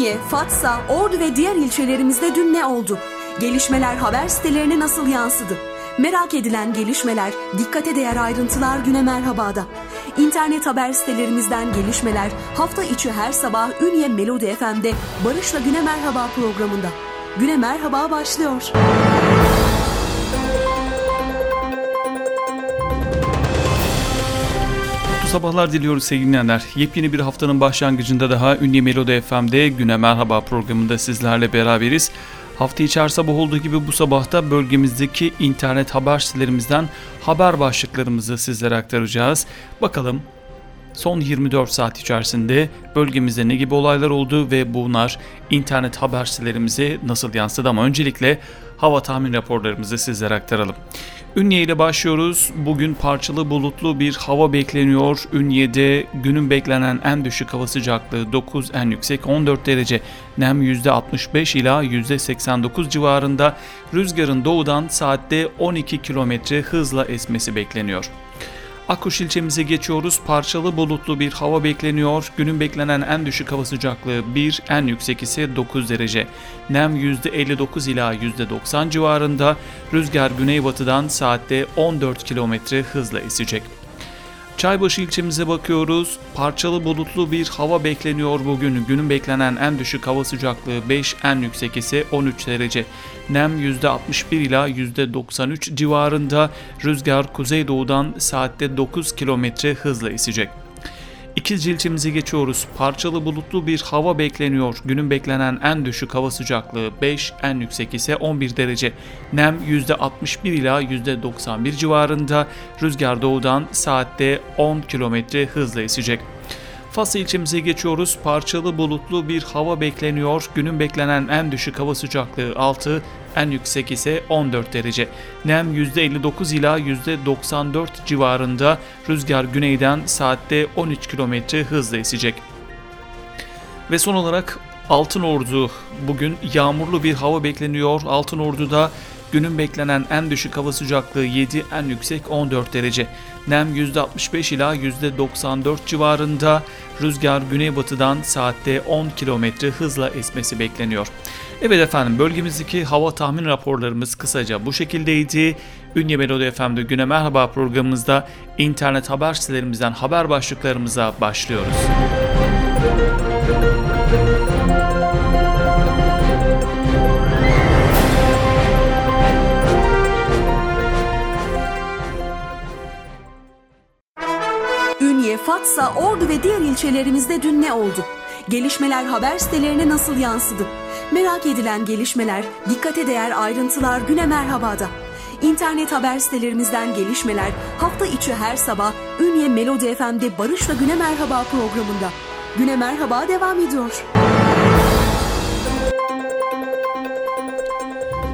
Ünye, Fatsa, Ordu ve diğer ilçelerimizde dün ne oldu? Gelişmeler haber sitelerine nasıl yansıdı? Merak edilen gelişmeler, dikkate değer ayrıntılar Güne Merhaba'da. İnternet haber sitelerimizden gelişmeler hafta içi her sabah Ünye Melodi FM'de Barış'la Güne Merhaba programında. Güne Merhaba başlıyor. Sabahlar diliyoruz sevgili dinleyenler. Yepyeni bir haftanın başlangıcında daha Ünye Melodi FM'de Güne Merhaba programında sizlerle beraberiz. Hafta içi her sabah olduğu gibi bu sabahta bölgemizdeki internet haber sitelerimizden haber başlıklarımızı sizlere aktaracağız. Bakalım son 24 saat içerisinde bölgemizde ne gibi olaylar oldu ve bunlar internet haber sitelerimize nasıl yansıdı, ama öncelikle hava tahmin raporlarımızı sizlere aktaralım. Ünye ile başlıyoruz. Bugün parçalı bulutlu bir hava bekleniyor. Ünye'de günün beklenen en düşük hava sıcaklığı 9, en yüksek 14 derece. Nem %65 ila %89 civarında. Rüzgarın doğudan saatte 12 kilometre hızla esmesi bekleniyor. Akkuş ilçemize geçiyoruz. Parçalı bulutlu bir hava bekleniyor. Günün beklenen en düşük hava sıcaklığı 1, en yüksek ise 9 derece. Nem %59 ila %90 civarında. Rüzgar güneybatıdan saatte 14 kilometre hızla esecek. Çaybaşı ilçemize bakıyoruz. Parçalı bulutlu bir hava bekleniyor bugün. Günün beklenen en düşük hava sıcaklığı 5, en yüksek ise 13 derece. Nem %61 ila %93 civarında. Rüzgar kuzeydoğudan saatte 9 kilometre hızla esecek. İkizce ilçemize geçiyoruz. Parçalı bulutlu bir hava bekleniyor. Günün beklenen en düşük hava sıcaklığı 5, en yüksek ise 11 derece. Nem %61 ila %91 civarında. Rüzgar doğudan saatte 10 kilometre hızla esecek. Fas ilçemize geçiyoruz. Parçalı bulutlu bir hava bekleniyor. Günün beklenen en düşük hava sıcaklığı 6, en yüksek ise 14 derece. Nem %59 ila %94 civarında. Rüzgar güneyden saatte 13 kilometre hızla esecek. Ve son olarak Altınordu. Bugün yağmurlu bir hava bekleniyor. Altınordu'da günün beklenen en düşük hava sıcaklığı 7, en yüksek 14 derece. Nem %65 ila %94 civarında. Rüzgar güneybatıdan saatte 10 kilometre hızla esmesi bekleniyor. Evet efendim, bölgemizdeki hava tahmin raporlarımız kısaca bu şekildeydi. Ünye Melodi FM'de Güne Merhaba programımızda internet haber sitelerimizden haber başlıklarımıza başlıyoruz. Fatsa, Ordu ve diğer ilçelerimizde dün ne oldu? Gelişmeler haber sitelerine nasıl yansıdı? Merak edilen gelişmeler, dikkate değer ayrıntılar Güne Merhaba'da. İnternet haber sitelerimizden gelişmeler hafta içi her sabah Ünye Melodi FM'de Barış'la Güne Merhaba programında. Güne Merhaba devam ediyor.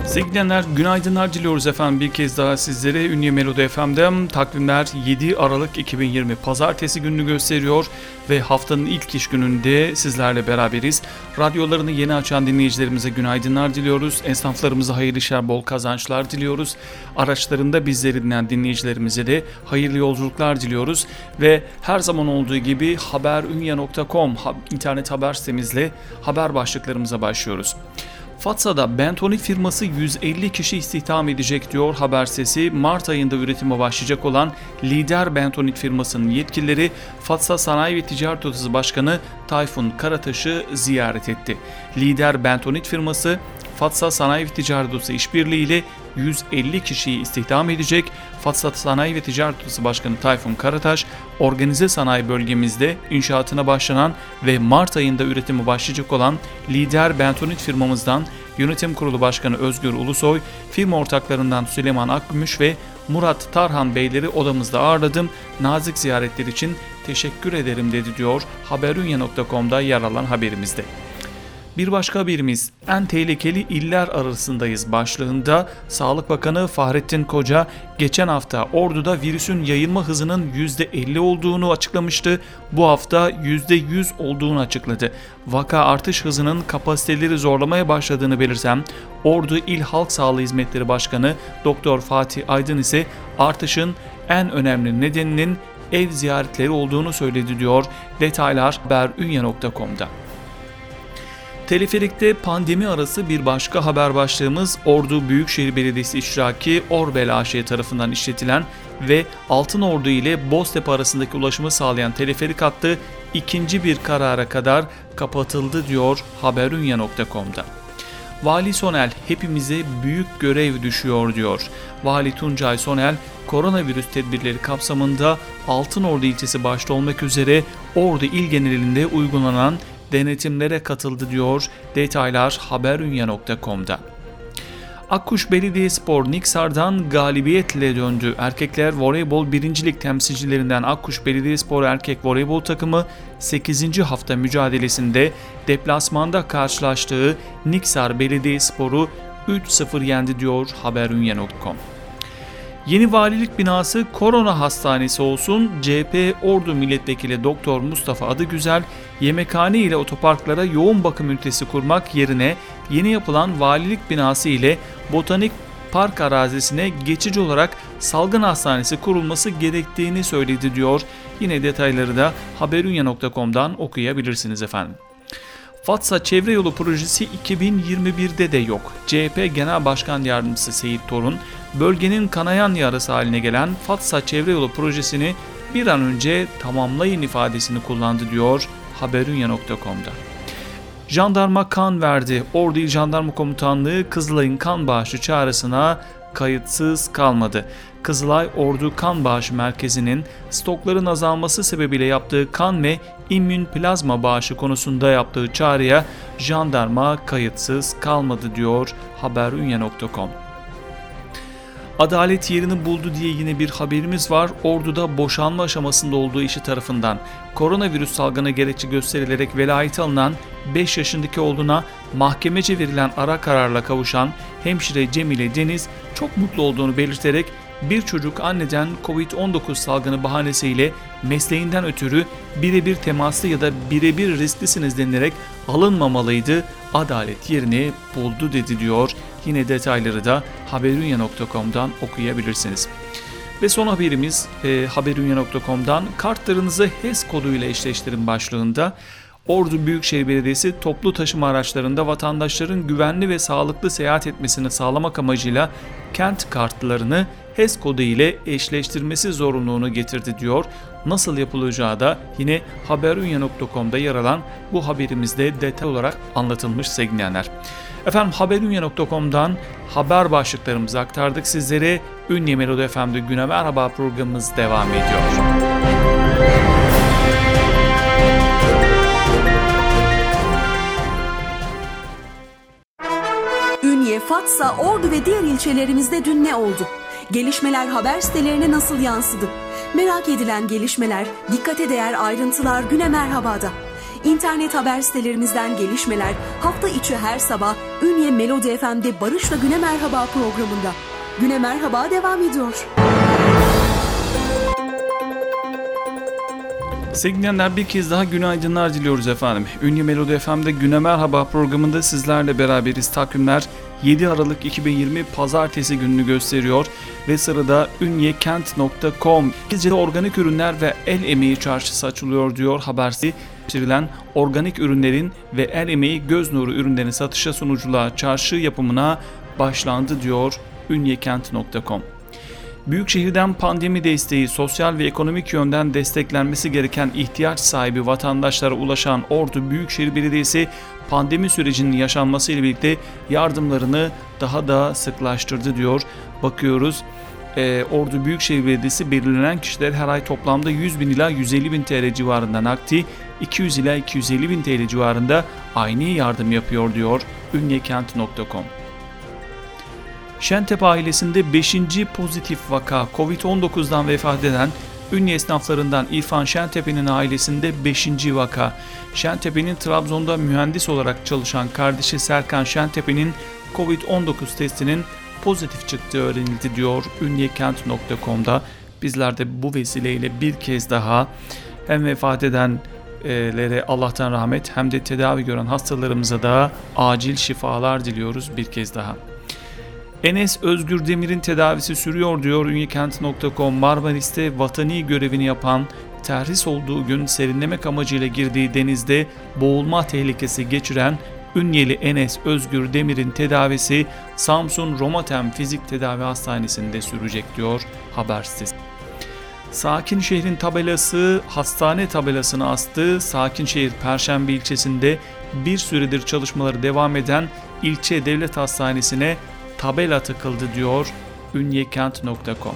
Sevgili dinleyenler, günaydınlar diliyoruz efendim bir kez daha sizlere Ünye Melodi FM'den. Takvimler 7 Aralık 2020 Pazartesi gününü gösteriyor ve haftanın ilk iş gününde sizlerle beraberiz. Radyolarını yeni açan dinleyicilerimize günaydınlar diliyoruz. Esnaflarımıza hayırlı işler, bol kazançlar diliyoruz. Araçlarında bizleri dinleyen dinleyicilerimize de hayırlı yolculuklar diliyoruz. Ve her zaman olduğu gibi haberünye.com internet haber sitemizle haber başlıklarımıza başlıyoruz. Fatsa'da Bentonit firması 150 kişi istihdam edecek diyor haber sitesi. Mart ayında üretime başlayacak olan Lider Bentonit firmasının yetkilileri Fatsa Sanayi ve Ticaret Odası Başkanı Tayfun Karataş'ı ziyaret etti. Lider Bentonit firması Fatsa Sanayi ve Ticaret Odası işbirliği ile 150 kişiyi istihdam edecek. Fatsa Sanayi ve Ticaret Odası Başkanı Tayfun Karataş, organize sanayi bölgemizde inşaatına başlanan ve Mart ayında üretimi başlayacak olan Lider Bentonit firmamızdan Yönetim Kurulu Başkanı Özgür Ulusoy, firma ortaklarından Süleyman Akgümüş ve Murat Tarhan Beyleri odamızda ağırladım. Nazik ziyaretler için teşekkür ederim dedi diyor haberünye.com'da yer alan haberimizde. Bir başka haberimiz, en tehlikeli iller arasındayız başlığında Sağlık Bakanı Fahrettin Koca geçen hafta Ordu'da virüsün yayılma hızının %50 olduğunu açıklamıştı. Bu hafta %100 olduğunu açıkladı. Vaka artış hızının kapasiteleri zorlamaya başladığını belirten Ordu İl Halk Sağlığı Hizmetleri Başkanı Dr. Fatih Aydın ise artışın en önemli nedeninin ev ziyaretleri olduğunu söyledi diyor. Detaylar haberünye.com'da. Teleferik'te pandemi arası bir başka haber başlığımız Ordu Büyükşehir Belediyesi iştiraki ORBEL A.Ş. tarafından işletilen ve Altınordu ile Boztepe arasındaki ulaşımı sağlayan teleferik hattı ikinci bir karara kadar kapatıldı diyor haberunya.com'da. Vali Sonel hepimize büyük görev düşüyor diyor. Vali Tuncay Sonel koronavirüs tedbirleri kapsamında Altınordu ilçesi başta olmak üzere Ordu il genelinde uygulanan denetimlere katıldı diyor. Detaylar haberunya.com'da. Akkuş Belediyespor Niksar'dan galibiyetle döndü. Erkekler voleybol 1. Lig temsilcilerinden Akkuş Belediyespor erkek voleybol takımı 8. hafta mücadelesinde deplasmanda karşılaştığı Niksar Belediyespor'u 3-0 yendi diyor haberunya.com. Yeni valilik binası korona hastanesi olsun, CHP Ordu Milletvekili Doktor Mustafa Adıgüzel, yemekhane ile otoparklara yoğun bakım ünitesi kurmak yerine yeni yapılan valilik binası ile botanik park arazisine geçici olarak salgın hastanesi kurulması gerektiğini söyledi diyor. Yine detayları da haberunya.com'dan okuyabilirsiniz efendim. Fatsa Çevre Yolu Projesi 2021'de de yok. CHP Genel Başkan Yardımcısı Seyit Torun, bölgenin kanayan yarası haline gelen Fatsa Çevre Yolu Projesi'ni bir an önce tamamlayın ifadesini kullandı diyor haberunya.com'da. Jandarma kan verdi. Ordu İl Jandarma Komutanlığı Kızılay'ın kan bağışı çağrısına kayıtsız kalmadı. Kızılay Ordu Kan Bağışı Merkezi'nin stokların azalması sebebiyle yaptığı kan ve immün plazma bağışı konusunda yaptığı çağrıya jandarma kayıtsız kalmadı diyor haberunya.com. Adalet yerini buldu diye yine bir haberimiz var. Ordu'da boşanma aşamasında olduğu eşi tarafından koronavirüs salgını gerekçe gösterilerek velayete alınan 5 yaşındaki oğluna mahkemece verilen ara kararla kavuşan hemşire Cemile Deniz çok mutlu olduğunu belirterek bir çocuk anneden Covid-19 salgını bahanesiyle mesleğinden ötürü birebir temaslı ya da birebir risklisiniz denilerek alınmamalıydı. Adalet yerini buldu dedi diyor. Yine detayları da haberunya.com'dan okuyabilirsiniz. Ve son haberimiz haberunya.com'dan kartlarınızı HES koduyla eşleştirin başlığında. Ordu Büyükşehir Belediyesi toplu taşıma araçlarında vatandaşların güvenli ve sağlıklı seyahat etmesini sağlamak amacıyla kent kartlarını HES kodu ile eşleştirmesi zorunluluğunu getirdi diyor. Nasıl yapılacağı da yine haberunya.com'da yer alan bu haberimizde detay olarak anlatılmış sevgilenler. Efendim haberunya.com'dan haber başlıklarımızı aktardık sizlere. Ünye Melodi FM'de Güne Merhaba programımız devam ediyor. Ünye, Fatsa, Ordu ve diğer ilçelerimizde dün ne oldu? Gelişmeler haber sitelerine nasıl yansıdı? Merak edilen gelişmeler, dikkate değer ayrıntılar Güne Merhaba'da. İnternet haber sitelerimizden gelişmeler hafta içi her sabah Ünye Melodi FM'de Barış'la Güne Merhaba programında. Güne Merhaba devam ediyor. Sevgili dinleyenler, bir kez daha günaydınlar diliyoruz efendim. Ünye Melodi FM'de Güne Merhaba programında sizlerle beraberiz. Takvimler 7 Aralık 2020 Pazartesi gününü gösteriyor ve sırada ünyekent.com. İngilizce'de organik ürünler ve el emeği çarşısı açılıyor diyor habersi. Çirilen organik ürünlerin ve el emeği göz nuru ürünlerin satışa sunuculuğa çarşı yapımına başlandı diyor ünyekent.com. Büyükşehir'den pandemi desteği, sosyal ve ekonomik yönden desteklenmesi gereken ihtiyaç sahibi vatandaşlara ulaşan Ordu Büyükşehir Belediyesi pandemi sürecinin yaşanması ile birlikte yardımlarını daha da sıklaştırdı diyor. Bakıyoruz. Ordu Büyükşehir Belediyesi belirlenen kişiler her ay toplamda 100.000 ila 150.000 TL civarında nakdi, 200 ila 250.000 TL civarında aynı yardım yapıyor diyor ünyekent.com. Şentep ailesinde 5. pozitif vaka, Covid-19'dan vefat eden Ünye esnaflarından İrfan Şentep'in ailesinde 5. vaka. Şentep'in Trabzon'da mühendis olarak çalışan kardeşi Serkan Şentep'in Covid-19 testinin pozitif çıktığı öğrenildi diyor ünyekent.com'da. Bizler de bu vesileyle bir kez daha hem vefat edenlere Allah'tan rahmet hem de tedavi gören hastalarımıza da acil şifalar diliyoruz bir kez daha. Enes Özgür Demir'in tedavisi sürüyor diyor ünyekent.com. Marmaris'te vatani görevini yapan, terhis olduğu gün serinlemek amacıyla girdiği denizde boğulma tehlikesi geçiren Ünyeli Enes Özgür Demir'in tedavisi Samsun Romatem Fizik Tedavi Hastanesi'nde sürecek diyor haber sitesi. Sakin şehrin tabelası hastane tabelasını astı. Sakinşehir Perşembe ilçesinde bir süredir çalışmaları devam eden ilçe devlet hastanesine tabela takıldı diyor ünyekent.com.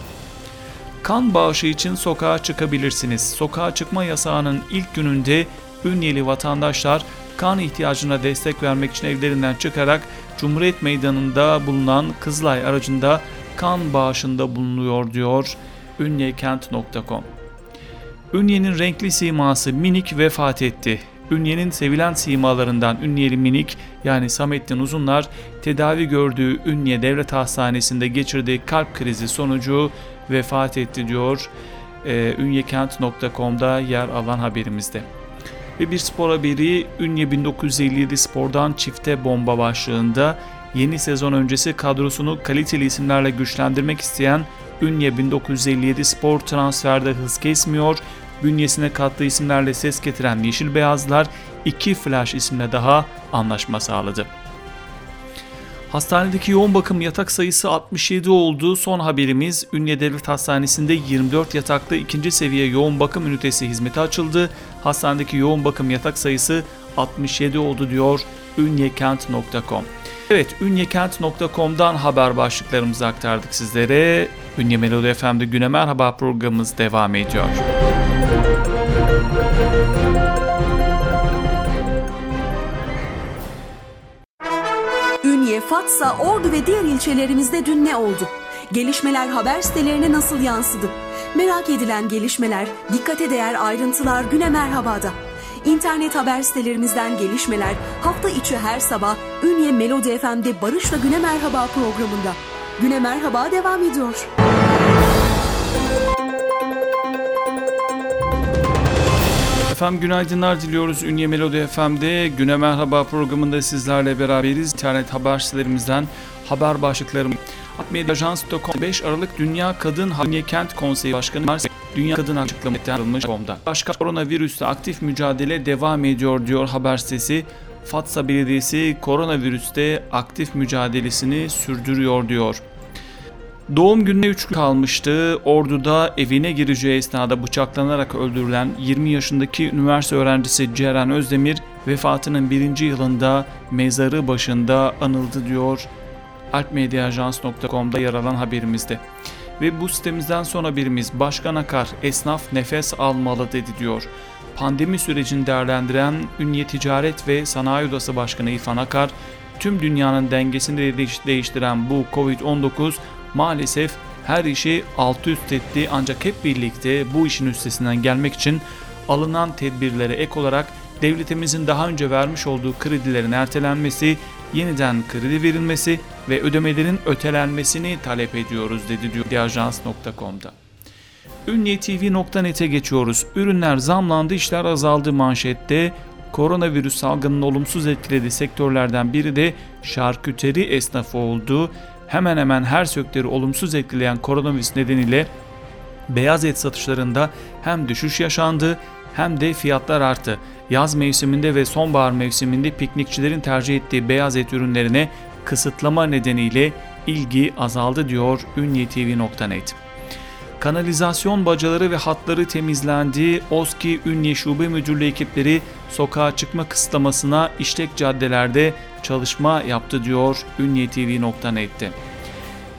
Kan bağışı için sokağa çıkabilirsiniz. Sokağa çıkma yasağının ilk gününde Ünyeli vatandaşlar kan ihtiyacına destek vermek için evlerinden çıkarak Cumhuriyet Meydanı'nda bulunan Kızılay aracında kan bağışında bulunuyor diyor ünyekent.com. Ünye'nin renkli siması Minik vefat etti. Ünye'nin sevilen simalarından Ünyeli Minik yani Samettin Uzunlar tedavi gördüğü Ünye Devlet Hastanesi'nde geçirdiği kalp krizi sonucu vefat etti diyor ünyekent.com'da yer alan haberimizde. Ve bir spor haberi Ünye 1957 spordan çifte bomba başlığında yeni sezon öncesi kadrosunu kaliteli isimlerle güçlendirmek isteyen Ünye 1957 spor transferde hız kesmiyor. Bünyesine kattığı isimlerle ses getiren Yeşil Beyazlar 2 flash isimle daha anlaşma sağladı. Hastanedeki yoğun bakım yatak sayısı 67 oldu. Son haberimiz Ünye Devlet Hastanesi'nde 24 yataklı 2. seviye yoğun bakım ünitesi hizmete açıldı. Hastanedeki yoğun bakım yatak sayısı 67 oldu diyor ünyekent.com. Evet, ünyekent.com'dan haber başlıklarımızı aktardık sizlere. Ünye Melodi FM'de Güne Merhaba programımız devam ediyor. Ünye, Fatsa, Ordu ve diğer ilçelerimizde dün ne oldu? Gelişmeler haber sitelerine nasıl yansıdı? Merak edilen gelişmeler, dikkate değer ayrıntılar Güne Merhaba'da. İnternet haber sitelerimizden gelişmeler hafta içi her sabah Ünye Melodi FM'de Barış'la Güne Merhaba programında. Güne Merhaba devam ediyor. Efendim günaydınlar diliyoruz. Ünye Melodi FM'de Güne Merhaba programında sizlerle beraberiz. İnternet haber sitelerimizden haber başlıklarımız. atpmediajans.com 5 Aralık Dünya Kadın Ünye Kent Konseyi Başkanı Dünya Kadın açıklamasından alınmış bomba. Başka koronavirüsle aktif mücadele devam ediyor diyor haber sitesi. Fatsa Belediyesi koronavirüste aktif mücadelesini sürdürüyor diyor. Doğum gününe 3 gün kalmıştı. Ordu'da evine gireceği esnada bıçaklanarak öldürülen 20 yaşındaki üniversite öğrencisi Ceren Özdemir vefatının 1. yılında mezarı başında anıldı diyor atpmediajans.com'da yer alan haberimizde. Ve bu sitemizden son haberimiz Başkan Akar esnaf nefes almalı dedi diyor. Pandemi sürecini değerlendiren Ünye Ticaret ve Sanayi Odası Başkanı İrfan Akar tüm dünyanın dengesini değiştiren bu Covid-19 maalesef her işi alt üst etti ancak hep birlikte bu işin üstesinden gelmek için alınan tedbirlere ek olarak devletimizin daha önce vermiş olduğu kredilerin ertelenmesi, yeniden kredi verilmesi ve ödemelerin ötelenmesini talep ediyoruz dedi diyor ajans.com'da. Ünye TV.net'e geçiyoruz. Ürünler zamlandı, işler azaldı manşette. Koronavirüs salgınının olumsuz etkilediği sektörlerden biri de şarküteri esnafı oldu. Hemen hemen her sektörü olumsuz etkileyen koronavirüs nedeniyle beyaz et satışlarında hem düşüş yaşandı hem de fiyatlar arttı. Yaz mevsiminde ve sonbahar mevsiminde piknikçilerin tercih ettiği beyaz et ürünlerine kısıtlama nedeniyle ilgi azaldı diyor ünyetv.net. Kanalizasyon bacaları ve hatları temizlendi. OSKİ Ünye Şube Müdürlüğü ekipleri sokağa çıkma kısıtlamasına işlek caddelerde çalışma yaptı diyor ünyetv.net'te.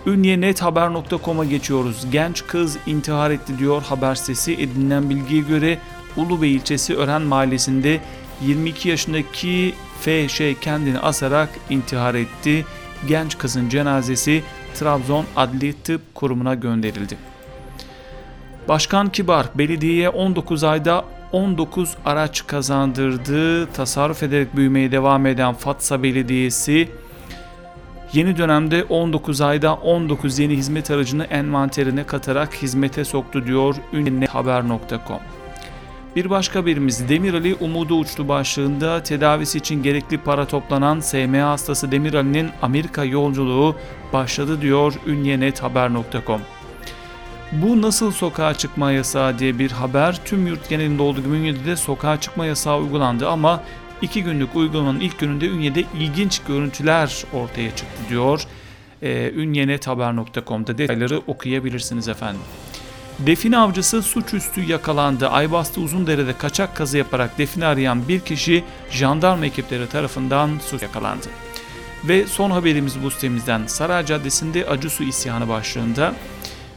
ünyenethaber.com'a geçiyoruz. Genç kız intihar etti diyor haber sitesi. Edinilen bilgiye göre Ulubey ilçesi Ören mahallesinde 22 yaşındaki F.Ş. kendini asarak intihar etti. Genç kızın cenazesi Trabzon Adli Tıp Kurumu'na gönderildi. Başkan Kibar belediyeye 19 ayda 19 araç kazandırdı. Tasarruf ederek büyümeye devam eden Fatsa Belediyesi yeni dönemde 19 ayda 19 yeni hizmet aracını envanterine katarak hizmete soktu diyor ünyenethaber.com. Bir başka haberimiz Demirali umudu uçtu başlığında tedavisi için gerekli para toplanan SMA hastası Demirali'nin Amerika yolculuğu başladı diyor ünyenethaber.com. Bu nasıl sokağa çıkma yasağı diye bir haber. Tüm yurt genelinde olduğu gibi Ünye'de de sokağa çıkma yasağı uygulandı ama 2 günlük uygulamanın ilk gününde Ünye'de ilginç görüntüler ortaya çıktı diyor. Ünyenethaber.com'da detayları okuyabilirsiniz efendim. Define avcısı suçüstü yakalandı. Aybastı Uzundere'de kaçak kazı yaparak define arayan bir kişi jandarma ekipleri tarafından suç yakalandı. Ve son haberimiz bu sitemizden. Saray Caddesi'nde Acısu isyanı başlığında.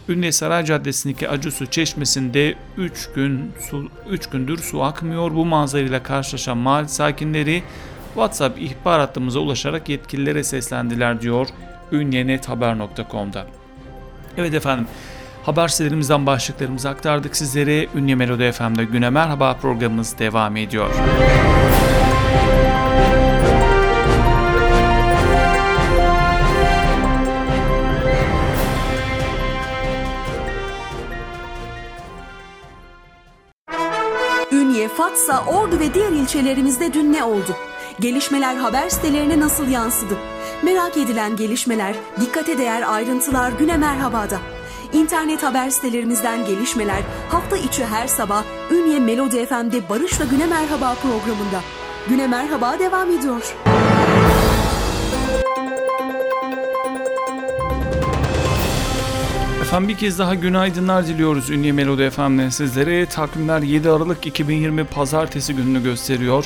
Ünye Saray Caddesi'ndeki Acısu Çeşmesi'nde 3 gündür su akmıyor. Bu manzarayla karşılaşan mahalle sakinleri WhatsApp ihbar hattımıza ulaşarak yetkililere seslendiler diyor ünyenethaber.com'da. Evet efendim, haber sitelerimizden başlıklarımızı aktardık sizlere. Ünye Melodi FM'de Güne Merhaba programımız devam ediyor. Ünye, Fatsa, Ordu ve diğer ilçelerimizde dün ne oldu? Gelişmeler haber sitelerine nasıl yansıdı? Merak edilen gelişmeler, dikkate değer ayrıntılar Güne Merhaba'da. İnternet haber sitelerimizden gelişmeler hafta içi her sabah Ünye Melodi FM'de Barış'la Güne Merhaba programında. Güne Merhaba devam ediyor. Efendim bir kez daha günaydınlar diliyoruz Ünye Melodi FM'den sizlere. Takvimler 7 Aralık 2020 Pazartesi gününü gösteriyor.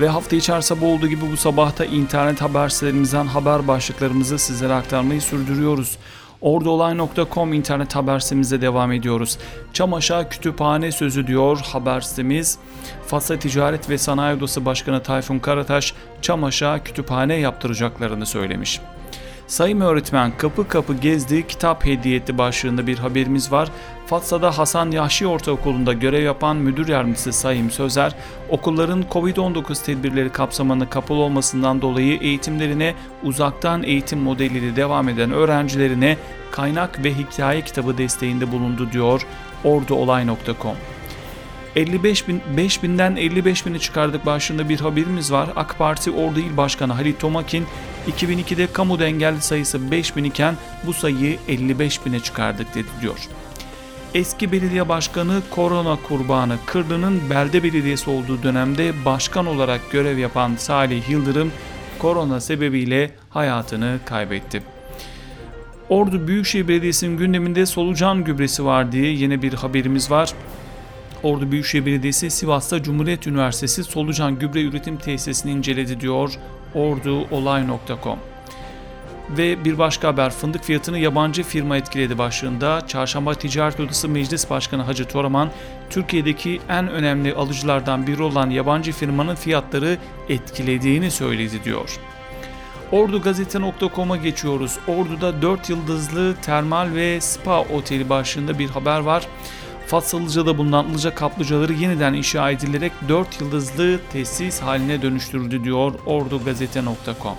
Ve hafta içi her sabah olduğu gibi bu sabahta internet haber sitelerimizden haber başlıklarımızı sizlere aktarmayı sürdürüyoruz. orduolay.com internet haber sitemize devam ediyoruz. Çamaşa kütüphane sözü diyor haber sitemiz. Fatsa Ticaret ve Sanayi Odası Başkanı Tayfun Karataş, Çamaşa kütüphane yaptıracaklarını söylemiş. Sayın öğretmen kapı kapı gezdi, kitap hediye etti başlığında bir haberimiz var. Fatsa'da Hasan Yahşi Ortaokulu'nda görev yapan müdür yardımcısı Sayın Sözer, okulların Covid-19 tedbirleri kapsamında kapalı olmasından dolayı eğitimlerine uzaktan eğitim modeliyle devam eden öğrencilerine kaynak ve hikaye kitabı desteğinde bulundu diyor orduolay.com. 5.000'den 55.000'i çıkardık başlığında bir haberimiz var. AK Parti Ordu İl Başkanı Halit Tomakin, 2002'de kamuda engelli sayısı 5.000 iken bu sayıyı 55.000'e çıkardık dedi diyor. Eski belediye başkanı korona kurbanı Kırlı'nın belde belediyesi olduğu dönemde başkan olarak görev yapan Salih Yıldırım korona sebebiyle hayatını kaybetti. Ordu Büyükşehir Belediyesi'nin gündeminde solucan gübresi var diye yeni bir haberimiz var. Ordu Büyükşehir Belediyesi Sivas'ta Cumhuriyet Üniversitesi Solucan Gübre Üretim Tesisini inceledi diyor orduolay.com. Ve bir başka haber, fındık fiyatını yabancı firma etkiledi başlığında. Çarşamba Ticaret Odası Meclis Başkanı Hacı Toraman, Türkiye'deki en önemli alıcılardan biri olan yabancı firmanın fiyatları etkilediğini söyledi diyor. ordugazete.com'a geçiyoruz. Ordu'da 4 yıldızlı termal ve spa oteli başlığında bir haber var. Fatsalıca'da bulunan Ilıca kaplıcaları yeniden inşa edilerek 4 yıldızlı tesis haline dönüştürüldü diyor ordugazete.com.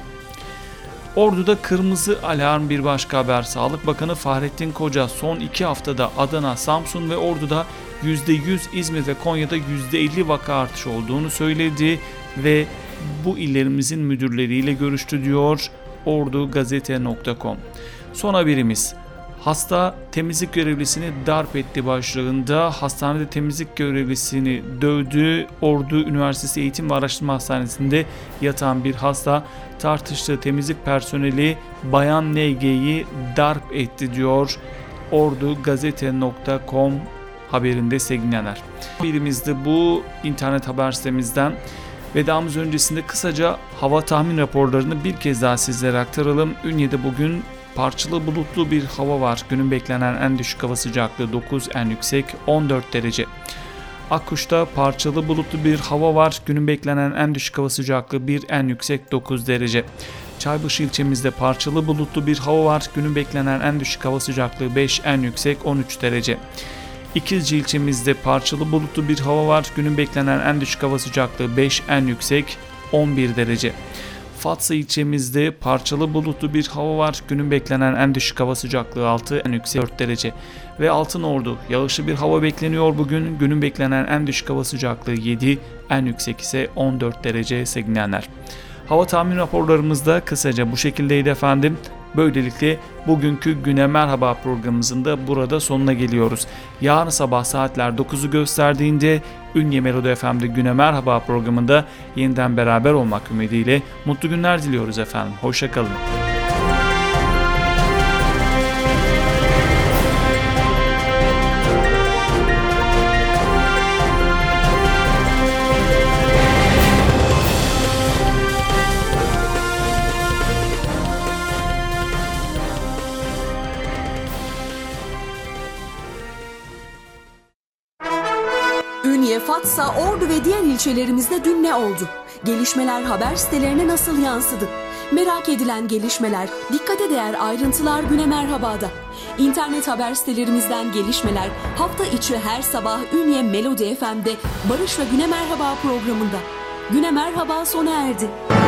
Ordu'da kırmızı alarm bir başka haber. Sağlık Bakanı Fahrettin Koca son 2 haftada Adana, Samsun ve Ordu'da %100, İzmir ve Konya'da %50 vaka artışı olduğunu söyledi ve bu illerimizin müdürleriyle görüştü diyor ordugazete.com. Son haberimiz. Hasta temizlik görevlisini darp etti başlığında. Hastanede temizlik görevlisini dövdü. Ordu Üniversitesi Eğitim ve Araştırma Hastanesi'nde yatan bir hasta tartıştığı temizlik personeli Bayan NG'yi darp etti diyor ordugazete.com haberinde sevgilenler. Birimizde bu internet haber sitemizden. Vedamız öncesinde kısaca hava tahmin raporlarını bir kez daha sizlere aktaralım. Ünye'de bugün parçalı bulutlu bir hava var. Günün beklenen en düşük hava sıcaklığı 9, en yüksek 14 derece. Akkuş'ta parçalı bulutlu bir hava var. Günün beklenen en düşük hava sıcaklığı 1, en yüksek 9 derece. Çaybaşı ilçemizde parçalı bulutlu bir hava var. Günün beklenen en düşük hava sıcaklığı 5, en yüksek 13 derece. İkizce ilçemizde parçalı bulutlu bir hava var. Günün beklenen en düşük hava sıcaklığı 5, en yüksek 11 derece. Fatsa ilçemizde parçalı bulutlu bir hava var. Günün beklenen en düşük hava sıcaklığı 6, en yüksek 4 derece. Ve Altınordu yağışlı bir hava bekleniyor bugün. Günün beklenen en düşük hava sıcaklığı 7, en yüksek ise 14 derece sevgilenler. Hava tahmin raporlarımızda kısaca bu şekildeydi efendim. Böylelikle bugünkü Güne Merhaba programımızın da burada sonuna geliyoruz. Yarın sabah saatler 9'u gösterdiğinde Ünye Melodi FM'de Güne Merhaba programında yeniden beraber olmak ümidiyle mutlu günler diliyoruz efendim. Hoşça kalın. Fatsa, Ordu ve diğer ilçelerimizde dün ne oldu? Gelişmeler haber sitelerine nasıl yansıdı? Merak edilen gelişmeler, dikkate değer ayrıntılar Güne Merhaba'da. İnternet haber sitelerimizden gelişmeler hafta içi her sabah Ünye Melodi FM'de Barış ve Güne Merhaba programında. Güne Merhaba sona erdi.